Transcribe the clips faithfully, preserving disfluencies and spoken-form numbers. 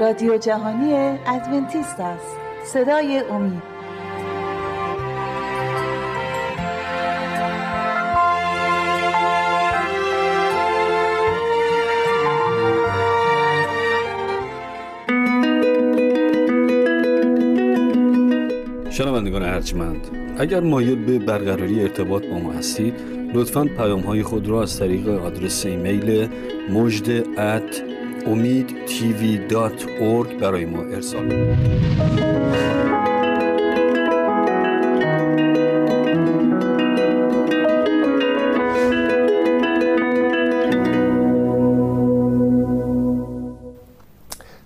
رادیو جهانی ادونتیست است. صدای امید. شنوندگان ارجمند، اگر مایل به برقراری ارتباط با ما هستید، لطفاً پیام‌های خود را از طریق آدرس ایمیل مجد ات امید تی وی دات اورگ برای ما ارسال کنید.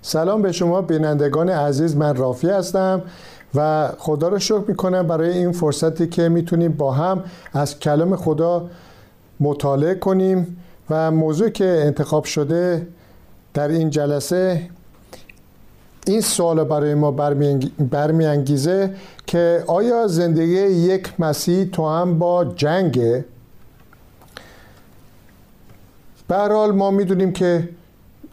سلام به شما بینندگان عزیز، من رافی هستم و خدا رو شکر میکنم برای این فرصتی که میتونیم با هم از کلام خدا مطالعه کنیم و موضوع که انتخاب شده در این جلسه این سوال برای ما برمیانگیزه که آیا زندگی یک مسیح توأم با جنگه؟ به هر حال ما میدونیم که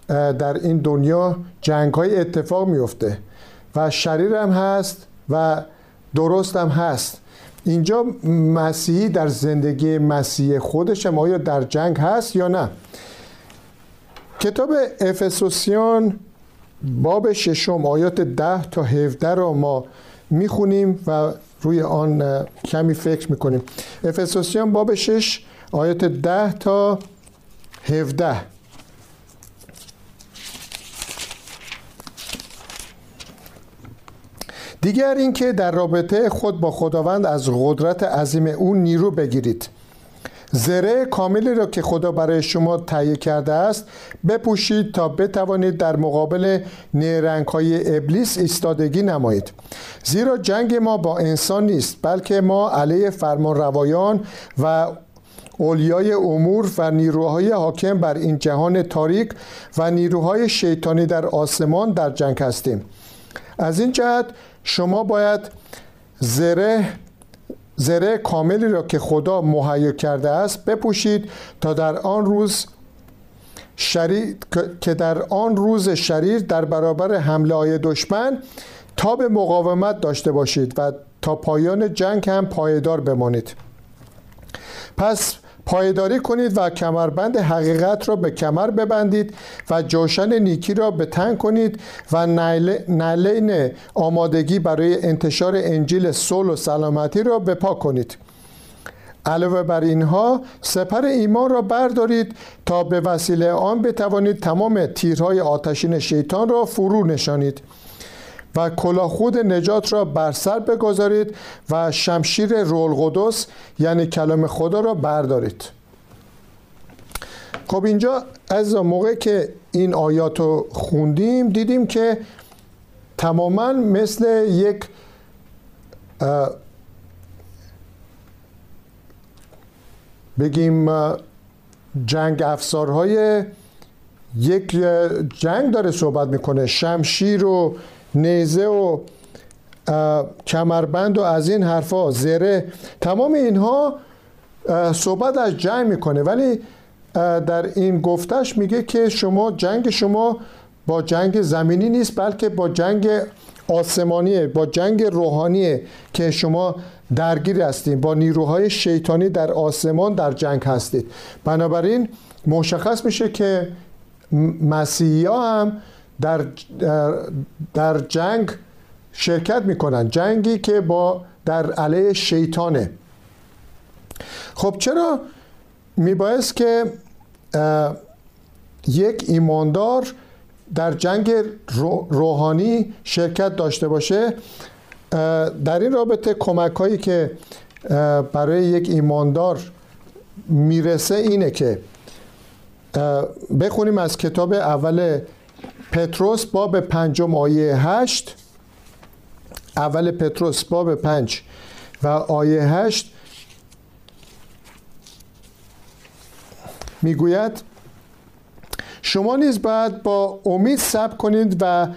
در این دنیا جنگ های اتفاق میفته و شریر هم هست و درست هم هست. اینجا مسیحی در زندگی مسیح خودش هم آیا در جنگ هست یا نه؟ کتاب افسوسیان باب ششم آیات ده تا هفده را ما میخونیم و روی آن کمی فکر میکنیم. افسوسیان باب شش آیات ده تا هفده. دیگر این که در رابطه خود با خداوند از قدرت عظیم او نیرو بگیرید، زره کاملی را که خدا برای شما تهیه کرده است بپوشید تا بتوانید در مقابل نیرنگ‌های ابلیس ایستادگی نمایید. زیرا جنگ ما با انسان نیست، بلکه ما علیه فرمانروایان و اولیای امور و نیروهای حاکم بر این جهان تاریک و نیروهای شیطانی در آسمان در جنگ هستیم. از این جهت شما باید زره زره کاملی را که خدا مهیا کرده است بپوشید تا در آن روز شریر که در آن روز شریر در برابر حمله های دشمن تاب مقاومت داشته باشید و تا پایان جنگ هم پایدار بمانید. پس پایداری کنید و کمربند حقیقت را به کمر ببندید و جوشن نیکی را به تن کنید و نعلین آمادگی برای انتشار انجیل صلح و سلامتی را به پا کنید. علاوه بر اینها سپر ایمان را بردارید تا به وسیله آن بتوانید تمام تیرهای آتشین شیطان را فرو نشانید و کلاه خود نجات را بر سر بگذارید و شمشیر روح القدس یعنی کلام خدا را بردارید. خب اینجا از موقع که این آیات رو خوندیم دیدیم که تماما مثل یک بگیم جنگ افسارهای یک جنگ داره صحبت میکنه، شمشیر و نیزه و کمربند و از این حرفا، زره، تمام اینها صحبت از جنگ میکنه، ولی در این گفتش میگه که شما جنگ شما با جنگ زمینی نیست، بلکه با جنگ آسمانیه، با جنگ روحانیه که شما درگیر هستید، با نیروهای شیطانی در آسمان در جنگ هستید. بنابراین مشخص میشه که مسیحی ها هم در در جنگ شرکت میکنن، جنگی که با در علیه شیطانه. خب چرا میبایست که یک ایماندار در جنگ روحانی شرکت داشته باشه؟ در این رابطه کمک هایی که برای یک ایماندار میرسه اینه که بخونیم از کتاب اول پتروس باب پنجم آیه هشت، اول پتروس باب پنج و آیه هشت میگوید شما نیز باید با امید صبر کنید و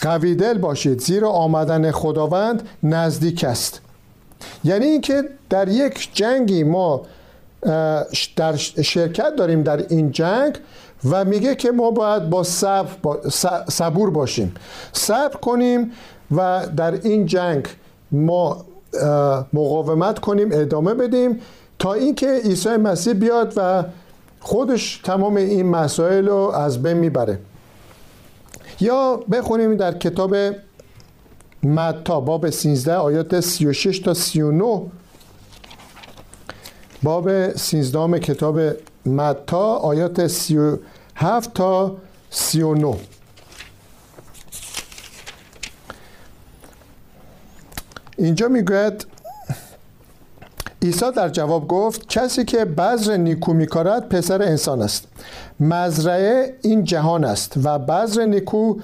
قوی دل باشید، زیرا آمدن خداوند نزدیک است. یعنی اینکه در یک جنگی ما در شرکت داریم، در این جنگ، و میگه که ما باید با صبر با صبور باشیم، صبر کنیم و در این جنگ ما مقاومت کنیم، ادامه بدیم تا اینکه عیسی مسیح بیاد و خودش تمام این مسائل رو از بین میبره. یا بخونیم در کتاب متی باب سیزده آیات سی و شش تا سی و نه، باب سیزده کتاب متی آیات سی و هفت تا سی و نه. اینجا میگوید عیسی در جواب گفت کسی که بذر نیکو میکارد پسر انسان است، مزرعه این جهان است و بذر نیکو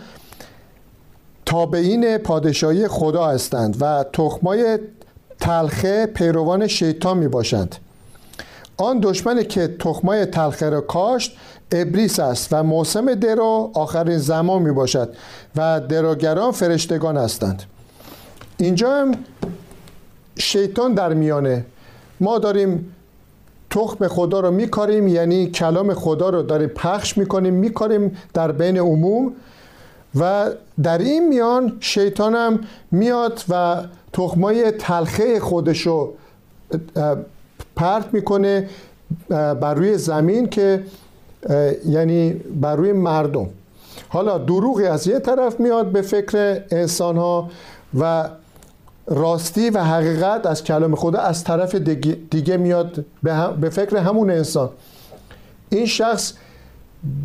تابعین پادشاهی خدا هستند و تخمای تلخه پیروان شیطان می باشند. آن دشمنی که تخمای تلخه را کاشت ابلیس است و موسم درو آخرین زمان می باشد و دروگران فرشتگان هستند. اینجا هم شیطان در میانه. ما داریم تخم خدا رو میکاریم، یعنی کلام خدا رو داریم پخش میکنیم میکاریم در بین عموم، و در این میان شیطان هم میاد و تخمای تلخه خودشو پرت میکنه بر روی زمین، که یعنی بر روی مردم. حالا دروغی از یه طرف میاد به فکر انسان ها و راستی و حقیقت از کلام خدا از طرف دیگه میاد به, هم به فکر همون انسان. این شخص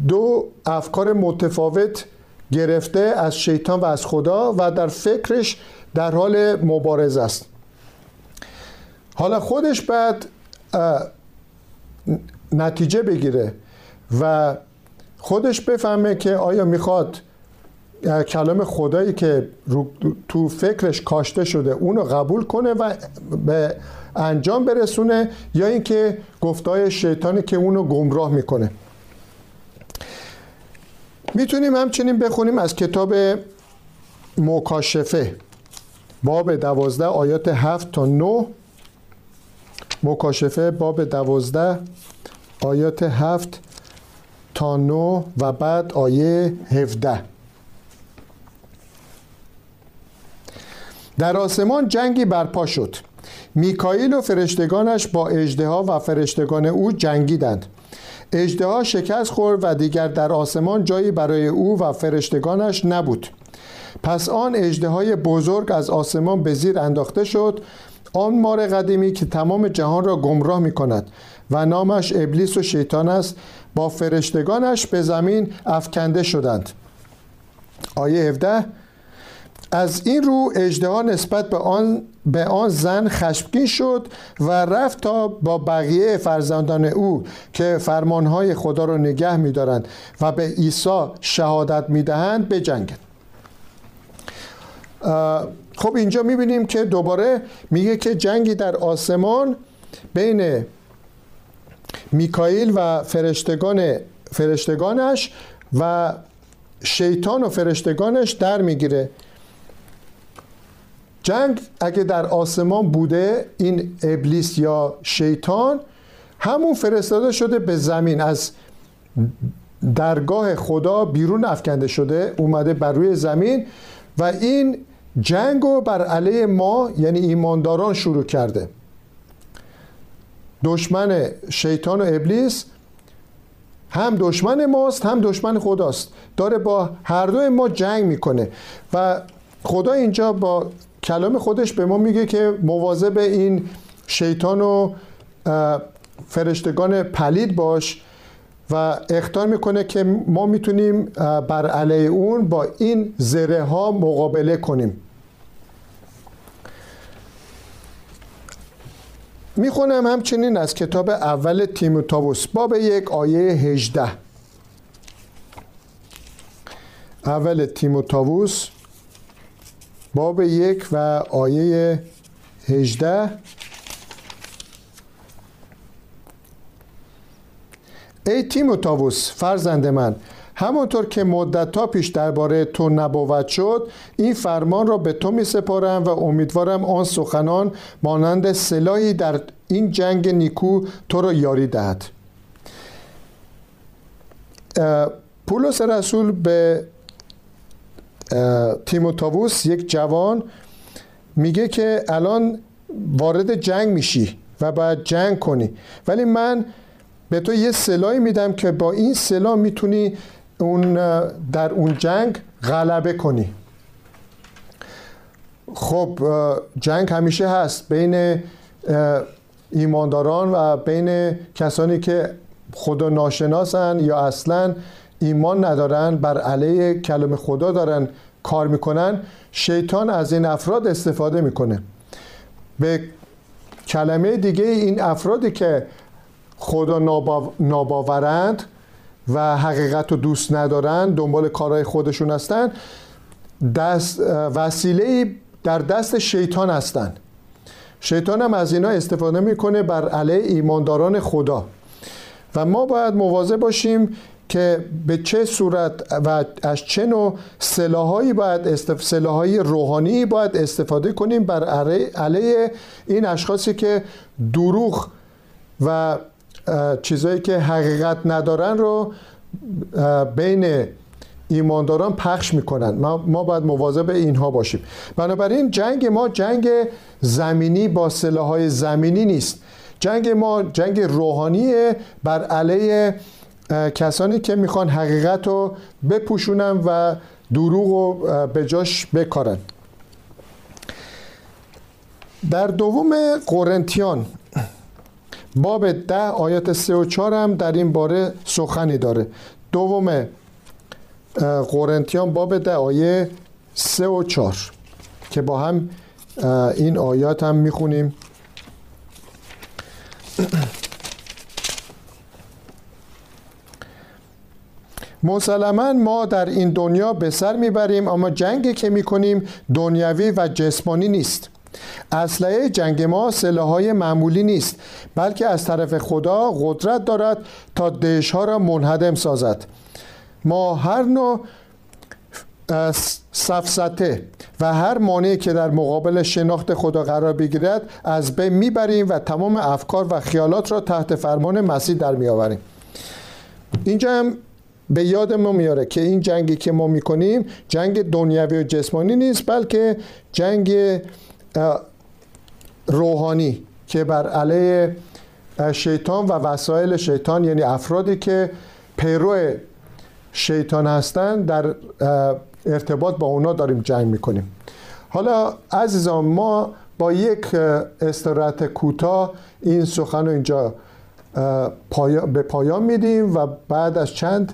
دو افکار متفاوت گرفته از شیطان و از خدا و در فکرش در حال مبارزه است. حالا خودش باید نتیجه بگیره و خودش بفهمه که آیا میخواد کلام خدایی که تو فکرش کاشته شده اونو قبول کنه و به انجام برسونه، یا اینکه گفتهای شیطانی که اونو گمراه میکنه. میتونیم همچنین بخونیم از کتاب مکاشفه باب دوازده آیات هفت تا نه، مکاشفه باب دوازده آیات هفت تا نه و بعد آیه هفده. در آسمان جنگی برپا شد، میکائیل و فرشتگانش با اژدها و فرشتگان او جنگیدند. اژدها شکست خورد و دیگر در آسمان جایی برای او و فرشتگانش نبود. پس آن اژدهای بزرگ از آسمان به زیر انداخته شد، آن مار قدیمی که تمام جهان را گمراه می کند و نامش ابلیس و شیطان است، با فرشتگانش به زمین افکنده شدند. آیه هفده: از این رو اژدها نسبت به آن به آن زن خشمگین شد و رفت تا با بقیه فرزندان او که فرمانهای خدا را نگه می‌دارند و به عیسی شهادت می‌دهند بجنگند. خب اینجا می‌بینیم که دوباره میگه که جنگی در آسمان بین میکائیل و فرشتگان فرشتگانش و شیطان و فرشتگانش در میگیره. جنگ اگه در آسمان بوده، این ابلیس یا شیطان همون فرستاده شده به زمین، از درگاه خدا بیرون افکنده شده، اومده بر روی زمین و این جنگو بر علیه ما یعنی ایمانداران شروع کرده. دشمن شیطان و ابلیس هم دشمن ماست هم دشمن خداست، داره با هر دوی ما جنگ میکنه و خدا اینجا با کلام خودش به ما میگه که مواظب این شیطان و فرشتگان پلید باش، و اخطار میکنه که ما میتونیم بر علیه اون با این زره ها مقابله کنیم. میخونم همچنین از کتاب اول تیموتائوس باب یک آیه هجده، اول تیموتائوس باب یک و آیه هجده: ای تیموتائوس فرزند من، همانطور که مدت‌ها پیش درباره تو نبوت شد، این فرمان را به تو می‌سپارم و امیدوارم آن سخنان مانند سلاحی در این جنگ نیکو تو را یاری دهد. پولس رسول به تیموتائوس یک جوان میگه که الان وارد جنگ میشی و باید جنگ کنی، ولی من به تو یه سلاحی میدم که با این سلاح میتونی اون در اون جنگ غلبه کنی. خب جنگ همیشه هست بین ایمانداران و بین کسانی که خدا ناشناسن یا اصلا ایمان ندارن، بر علیه کلام خدا دارن کار میکنن. شیطان از این افراد استفاده میکنه. به کلمه دیگه این افرادی که خدا نابا... ناباورند و حقیقت رو دوست ندارن، دنبال کارهای خودشون هستن، دست وسیله‌ای در دست شیطان هستن. شیطان هم از اینا استفاده میکنه بر علیه ایمانداران خدا. و ما باید مواظب باشیم که به چه صورت و از چه نوع سلاحایی باید استف... سلاحایی روحانی باید استفاده کنیم بر علیه این اشخاصی که دروغ و چیزایی که حقیقت ندارن رو بین ایمانداران پخش میکنن. ما باید مواظب اینها باشیم. بنابراین جنگ ما جنگ زمینی با سلاحهای زمینی نیست. جنگ ما جنگ روحانیه بر علیه کسانی که میخوان حقیقت رو بپوشونن و دروغ رو به جاش بکارن. در دوم قرنتیان باب ده آیات سه و چهار هم در این باره سخنی داره. دوم قرنتیان باب ده آیه سه و چهار که با هم این آیات هم میخونیم. مسلماً ما در این دنیا به سر میبریم، اما جنگی که میکنیم دنیوی و جسمانی نیست. اسلحه جنگ ما سلاحهای معمولی نیست، بلکه از طرف خدا قدرت دارد تا دژها را منهدم سازد. ما هر نوع سفسطه و هر مانعی که در مقابل شناخت خدا قرار بگیرد از بین میبریم و تمام افکار و خیالات را تحت فرمان مسیح در میآوریم. اینجا هم به یاد ما میاره که این جنگی که ما میکنیم جنگ دنیوی و جسمانی نیست، بلکه جنگ روحانی که بر علیه شیطان و وسایل شیطان، یعنی افرادی که پیرو شیطان هستند، در ارتباط با اونا داریم جنگ میکنیم. حالا عزیزان، ما با یک استراحت کوتاه این سخن رو اینجا به پایان میدیم و بعد از چند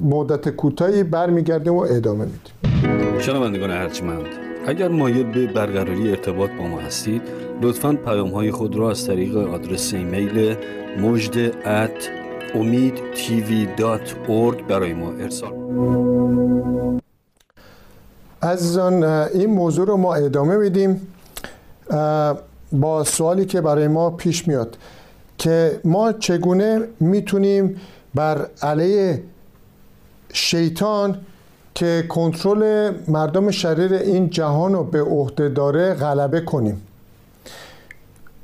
مدت کوتاهی برمیگردیم و ادامه میدیم. شنوندگان ارجمند، اگر مایل به برقراری ارتباط با ما هستید، لطفاً پیام‌های خود را از طریق آدرس ایمیل مجد ات امید تی وی دات اورگ برای ما ارسال. عزیزان، این موضوع رو ما ادامه میدیم با سوالی که برای ما پیش میاد که ما چگونه میتونیم بر علیه شیطان که کنترل مردم شریر این جهان رو به عهده داره غلبه کنیم.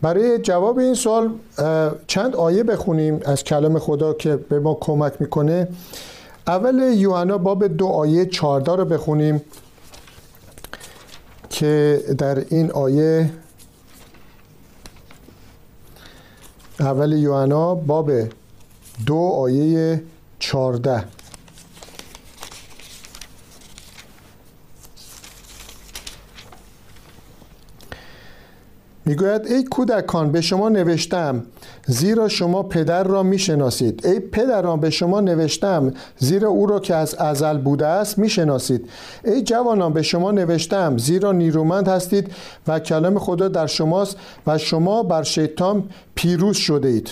برای جواب این سوال چند آیه بخونیم از کلام خدا که به ما کمک میکنه. اول یوحنا باب دو آیه چهارده رو بخونیم که در این آیه، اول یوحنا باب دو آیه چهارده، میگوید ای کودکان به شما نوشتم زیرا شما پدر را میشناسید. ای پدران به شما نوشتم زیرا او را که از ازل بوده است میشناسید. ای جوانان به شما نوشتم زیرا نیرومند هستید و کلام خدا در شماست و شما بر شیطان پیروز شده اید.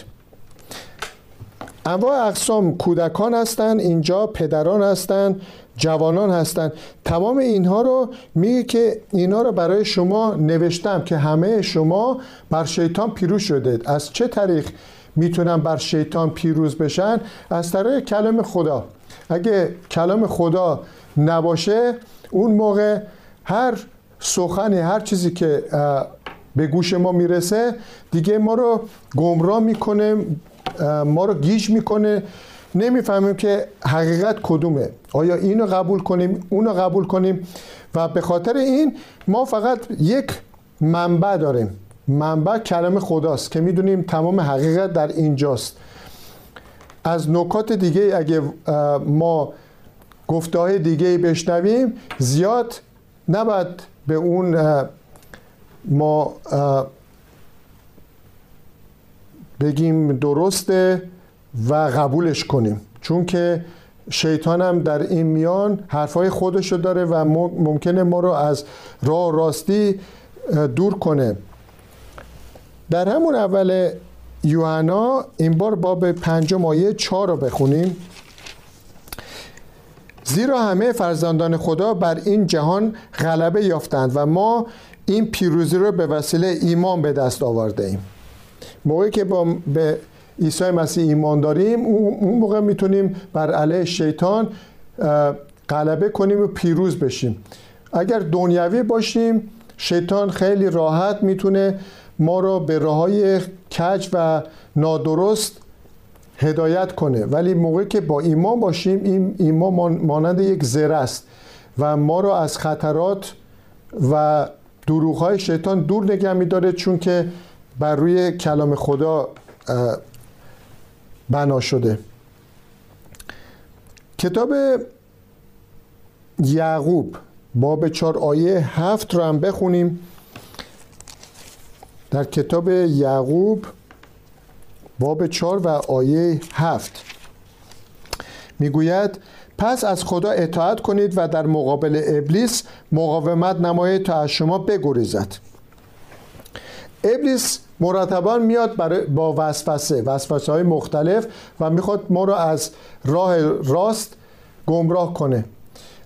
انواع اقسام کودکان هستند، اینجا پدران هستند، جوانان هستند. تمام اینها رو میگه که اینها رو برای شما نوشتم که همه شما بر شیطان پیروز شدید. از چه طریق میتونن بر شیطان پیروز بشن؟ از طریق کلام خدا. اگه کلام خدا نباشه، اون موقع هر سخنی، هر چیزی که به گوش ما میرسه دیگه ما رو گمراه میکنه، ما رو گیج میکنه نمیفهمیم که حقیقت کدومه، آیا اینو قبول کنیم اونو قبول کنیم. و به خاطر این ما فقط یک منبع داریم، منبع کلام خداست که میدونیم تمام حقیقت در اینجاست. از نکات دیگه اگه ما گفته‌های دیگه بشنویم زیاد نباید به اون ما بگیم درسته و قبولش کنیم، چون که شیطان هم در این میان حرفای خودش رو داره و ممکنه ما رو از راه راستی دور کنه. در همون اول یوحنا این بار باب پنجم آیه چهار رو بخونیم. زیرا همه فرزندان خدا بر این جهان غلبه یافتند و ما این پیروزی رو به وسیله ایمان به دست آورده ایم. موقعی که با به عیسی مسیح ایمان داریم اون موقع میتونیم بر علیه شیطان غلبه کنیم و پیروز بشیم. اگر دنیوی باشیم شیطان خیلی راحت میتونه ما را به راههای کج و نادرست هدایت کنه، ولی موقعی که با ایمان باشیم این ایمان مانند یک زره است و ما را از خطرات و دروغ‌های شیطان دور نگه می‌داره، چون که بر روی کلام خدا بنا شده. کتاب یعقوب باب چهار آیه هفت رو هم بخونیم. در کتاب یعقوب باب چهار و آیه هفت میگوید پس از خدا اطاعت کنید و در مقابل ابلیس مقاومت نمایید تا از شما بگریزد. ابلیس مرتبا میاد برای با وسوسه وسوسه های مختلف و میخواد ما را از راه راست گمراه کنه.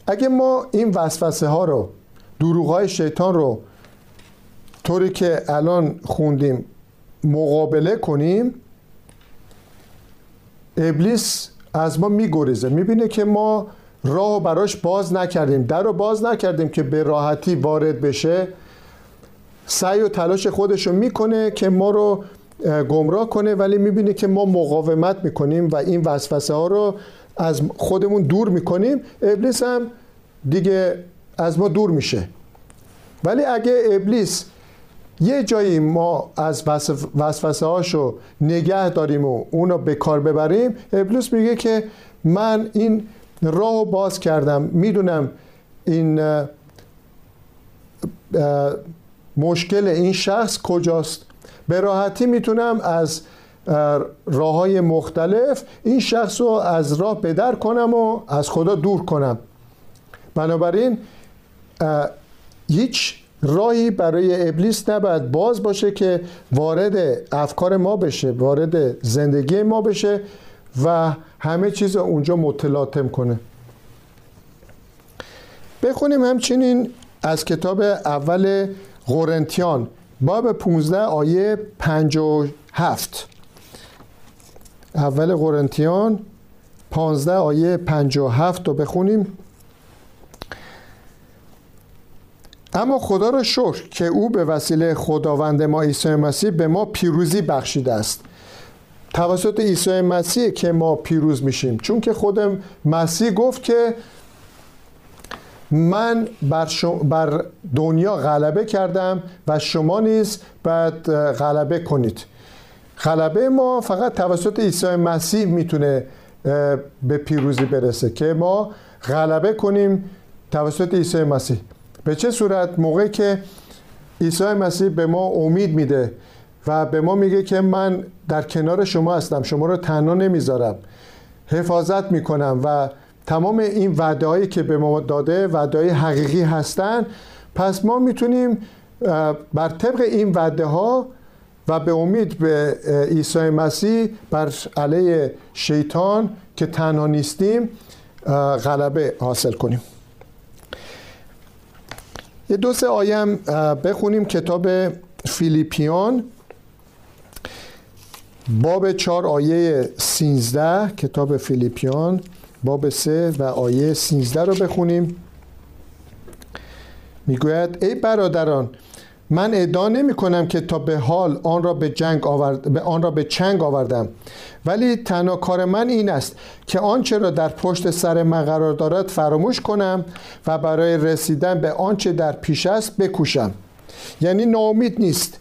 اگه ما این وسوسه ها رو، دروغ های شیطان رو طوری که الان خوندیم مقابله کنیم، ابلیس از ما میگریزه، میبینه که ما راه براش باز نکردیم، در رو باز نکردیم که به راحتی وارد بشه. سعی و تلاش خودش رو میکنه که ما رو گمراه کنه، ولی میبینه که ما مقاومت میکنیم و این وسوسه ها رو از خودمون دور میکنیم. ابلیس هم دیگه از ما دور میشه. ولی اگه ابلیس یه جایی ما از وسوسه هاشو نگه داریم و اونو به کار ببریم، ابلیس میگه که من این راهو باز کردم، میدونم این مشکل این شخص کجاست، به راحتی میتونم از راههای مختلف این شخص رو از راه بدر کنم و از خدا دور کنم. بنابراین هیچ راهی برای ابلیس نباید باز باشه که وارد افکار ما بشه، وارد زندگی ما بشه و همه چیز اونجا متلاطم کنه. بخونیم همچنین از کتاب اول قرنتیان باب پانزده آیه پنجاه و هفت. اول قرنتیان پانزده آیه پنجاه و هفت رو بخونیم. اما خدا را شکر که او به وسیله خداوند ما عیسی مسیح به ما پیروزی بخشیده است. توسط عیسی مسیح که ما پیروز میشیم، چون که خود مسیح گفت که من بر, شو بر دنیا غلبه کردم و شما نیز باید غلبه کنید. غلبه ما فقط توسط عیسی مسیح میتونه به پیروزی برسه، که ما غلبه کنیم توسط عیسی مسیح. به چه صورت؟ موقعی که عیسی مسیح به ما امید میده و به ما میگه که من در کنار شما هستم، شما رو تنها نمیذارم، حفاظت میکنم و تمام این وعده‌هایی که به ما داده وعده‌های حقیقی هستن، پس ما میتونیم بر طبق این وعده‌ها و به امید به عیسی مسیح بر علیه شیطان که تنها نیستیم غلبه حاصل کنیم. یه دو سه آیه هم بخونیم. کتاب فیلیپیان باب چهار آیه سینزده، کتاب فیلیپیان باب سه و آیه سینزده رو بخونیم. میگوید ای برادران من ادعا نمی کنم که تا به حال آن را به جنگ آورد، به آن را به چنگ آوردم، ولی تنها کار من این است که آنچه را در پشت سر من قرار دارد فراموش کنم و برای رسیدن به آنچه در پیش است بکوشم. یعنی ناامید نیست.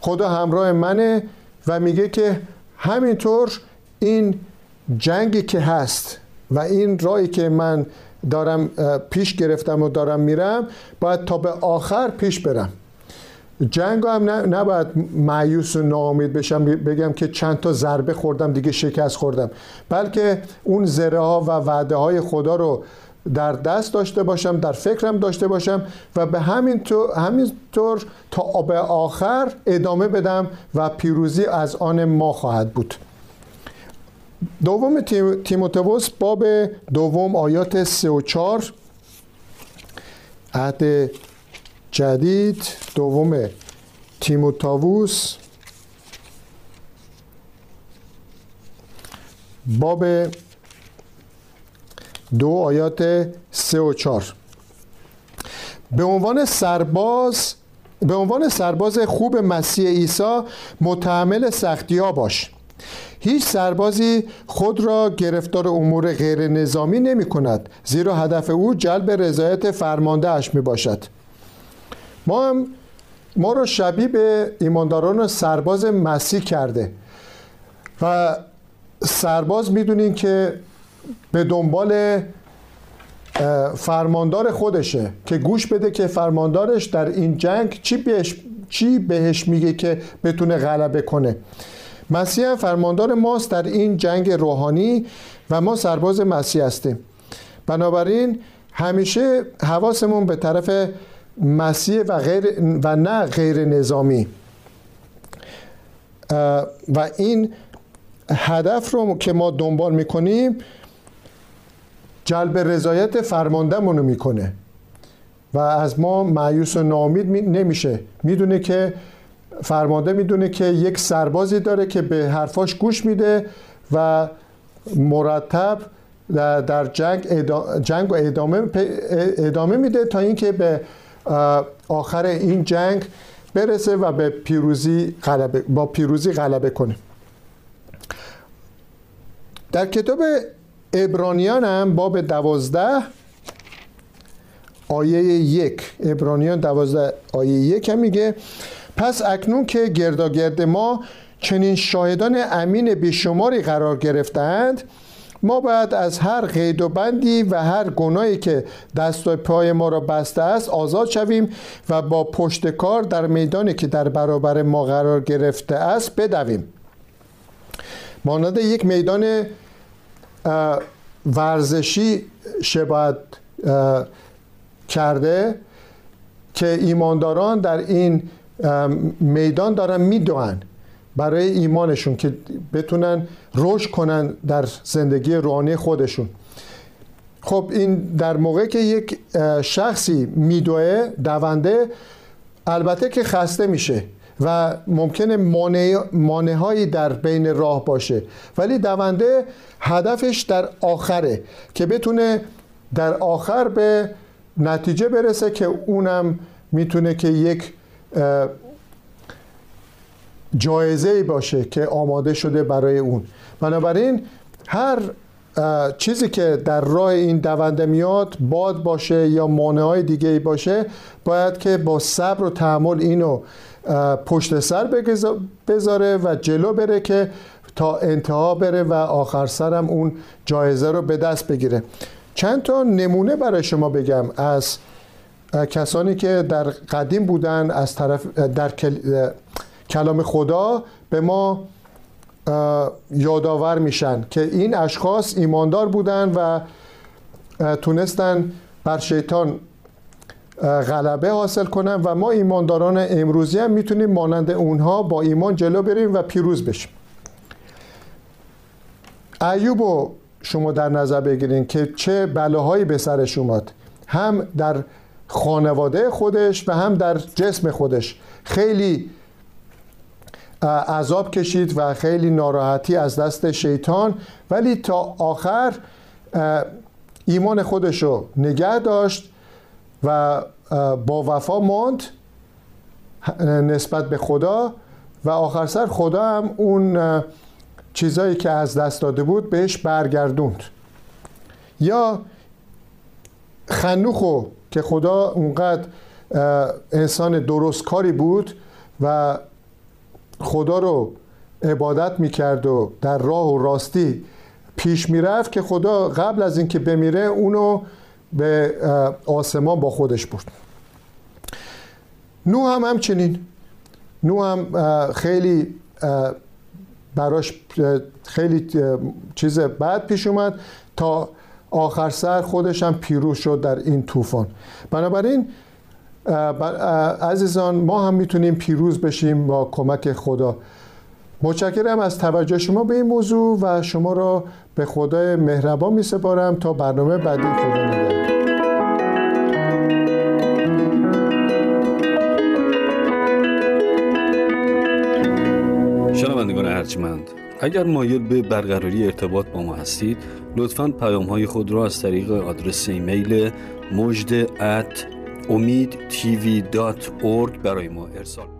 خدا همراه منه و میگه که همینطور این جنگی که هست و این راهی که من دارم پیش گرفتم و دارم میرم باید تا به آخر پیش برم. جنگ هم نباید مایوس و ناامید بشم، بگم که چند تا ضربه خوردم دیگه شکست خوردم، بلکه اون ذره ها و وعده های خدا رو در دست داشته باشم، در فکرم داشته باشم و به همین طور, همین طور تا به آخر ادامه بدم و پیروزی از آن ما خواهد بود. دوم تیموتئوس باب دوم آیات سه و چهار، عهد جدید، دوم تیموتئوس باب دو آیات سه و چهار. به عنوان سرباز به عنوان سرباز خوب مسیح عیسی متحمل سختی‌ها باش. هیچ سربازی خود را گرفتار امور غیر نظامی نمی کند، زیرا هدف او جلب رضایت فرمانده اش می باشد. ما هم ما را شبیه به ایمانداران سرباز مسیح کرده و سرباز می دونیم که به دنبال فرماندار خودشه که گوش بده که فرماندارش در این جنگ چی بهش, چی بهش میگه که بتونه غلبه کنه. مسیح فرماندار ماست در این جنگ روحانی و ما سرباز مسیح هستیم. بنابراین همیشه حواسمون به طرف مسیح و, غیر و نه غیر نظامی و این هدف رو که ما دنبال میکنیم جلب رضایت فرماندهمون رو میکنه و از ما مایوس و ناامید نمیشه. میدونه که فرمانده میدونه که یک سربازی داره که به حرفاش گوش میده و مرتب در جنگ جنگ و ادامه ادامه میده تا اینکه به آخر این جنگ برسه و به پیروزی غلبه با پیروزی غلبه کنه. در کتاب عبرانیان هم باب دوازده آیه یک، عبرانیان دوازده آیه یک هم میگه پس اکنون که گرداگرد ما چنین شاهدان امین بیشماری قرار گرفتند، ما باید از هر قید و بندی و هر گناهی که دست و پای ما را بسته است آزاد شویم و با پشتکار در میدانی که در برابر ما قرار گرفته است بدویم. مانند یک میدان ورزشی شباهت کرده که ایمانداران در این میدان دارن میدوئن برای ایمانشون که بتونن رشد کنن در زندگی روحانی خودشون. خب این در موقعی که یک شخصی میدوه، دونده، البته که خسته میشه و ممکنه مانع هایی در بین راه باشه، ولی دونده هدفش در آخره که بتونه در آخر به نتیجه برسه که اونم میتونه که یک جایزه‌ای باشه که آماده شده برای اون. بنابراین هر چیزی که در راه این دونده میاد، باد باشه یا مانع‌های دیگه‌ای باشه، باید که با صبر و تحمل اینو پشت سر بذاره و جلو بره که تا انتها بره و آخر سرم اون جایزه رو به دست بگیره. چند تا نمونه برای شما بگم از کسانی که در قدیم بودن، از طرف در کل... کلام خدا به ما یادآور میشن که این اشخاص ایماندار بودن و تونستن بر شیطان غلبه حاصل کنن و ما ایمانداران امروزی هم میتونیم مانند اونها با ایمان جلو بریم و پیروز بشیم. ایوب رو شما در نظر بگیرین که چه بلاهایی به سرش اومد، هم در خانواده خودش و هم در جسم خودش خیلی عذاب کشید و خیلی ناراحتی از دست شیطان، ولی تا آخر ایمان خودشو نگه داشت و با وفا ماند نسبت به خدا، و آخر سر خدا هم اون چیزایی که از دست داده بود بهش برگردوند. یا خنوخو که خدا اونقدر انسان درست کاری بود و خدا رو عبادت میکرد و در راه و راستی پیش میرفت که خدا قبل از اینکه بمیره اونو به آسمان با خودش برد. نوح هم همچنین، نوح هم خیلی براش خیلی چیز بد پیش اومد تا آخر سر خودش هم پیروز شد در این طوفان. بنابراین عزیزان ما هم میتونیم پیروز بشیم با کمک خدا. متشکرم از توجه شما به این موضوع و شما را به خدای مهربان می سپارم تا برنامه بعدی. خدا نگهدار. شنوندگان ارجمند، اگر مایل به برقراری ارتباط با ما هستید، لطفاً پیام‌های خود را از طریق آدرس ایمیل مجد ات امید تی وی دات اورگ برای ما ارسال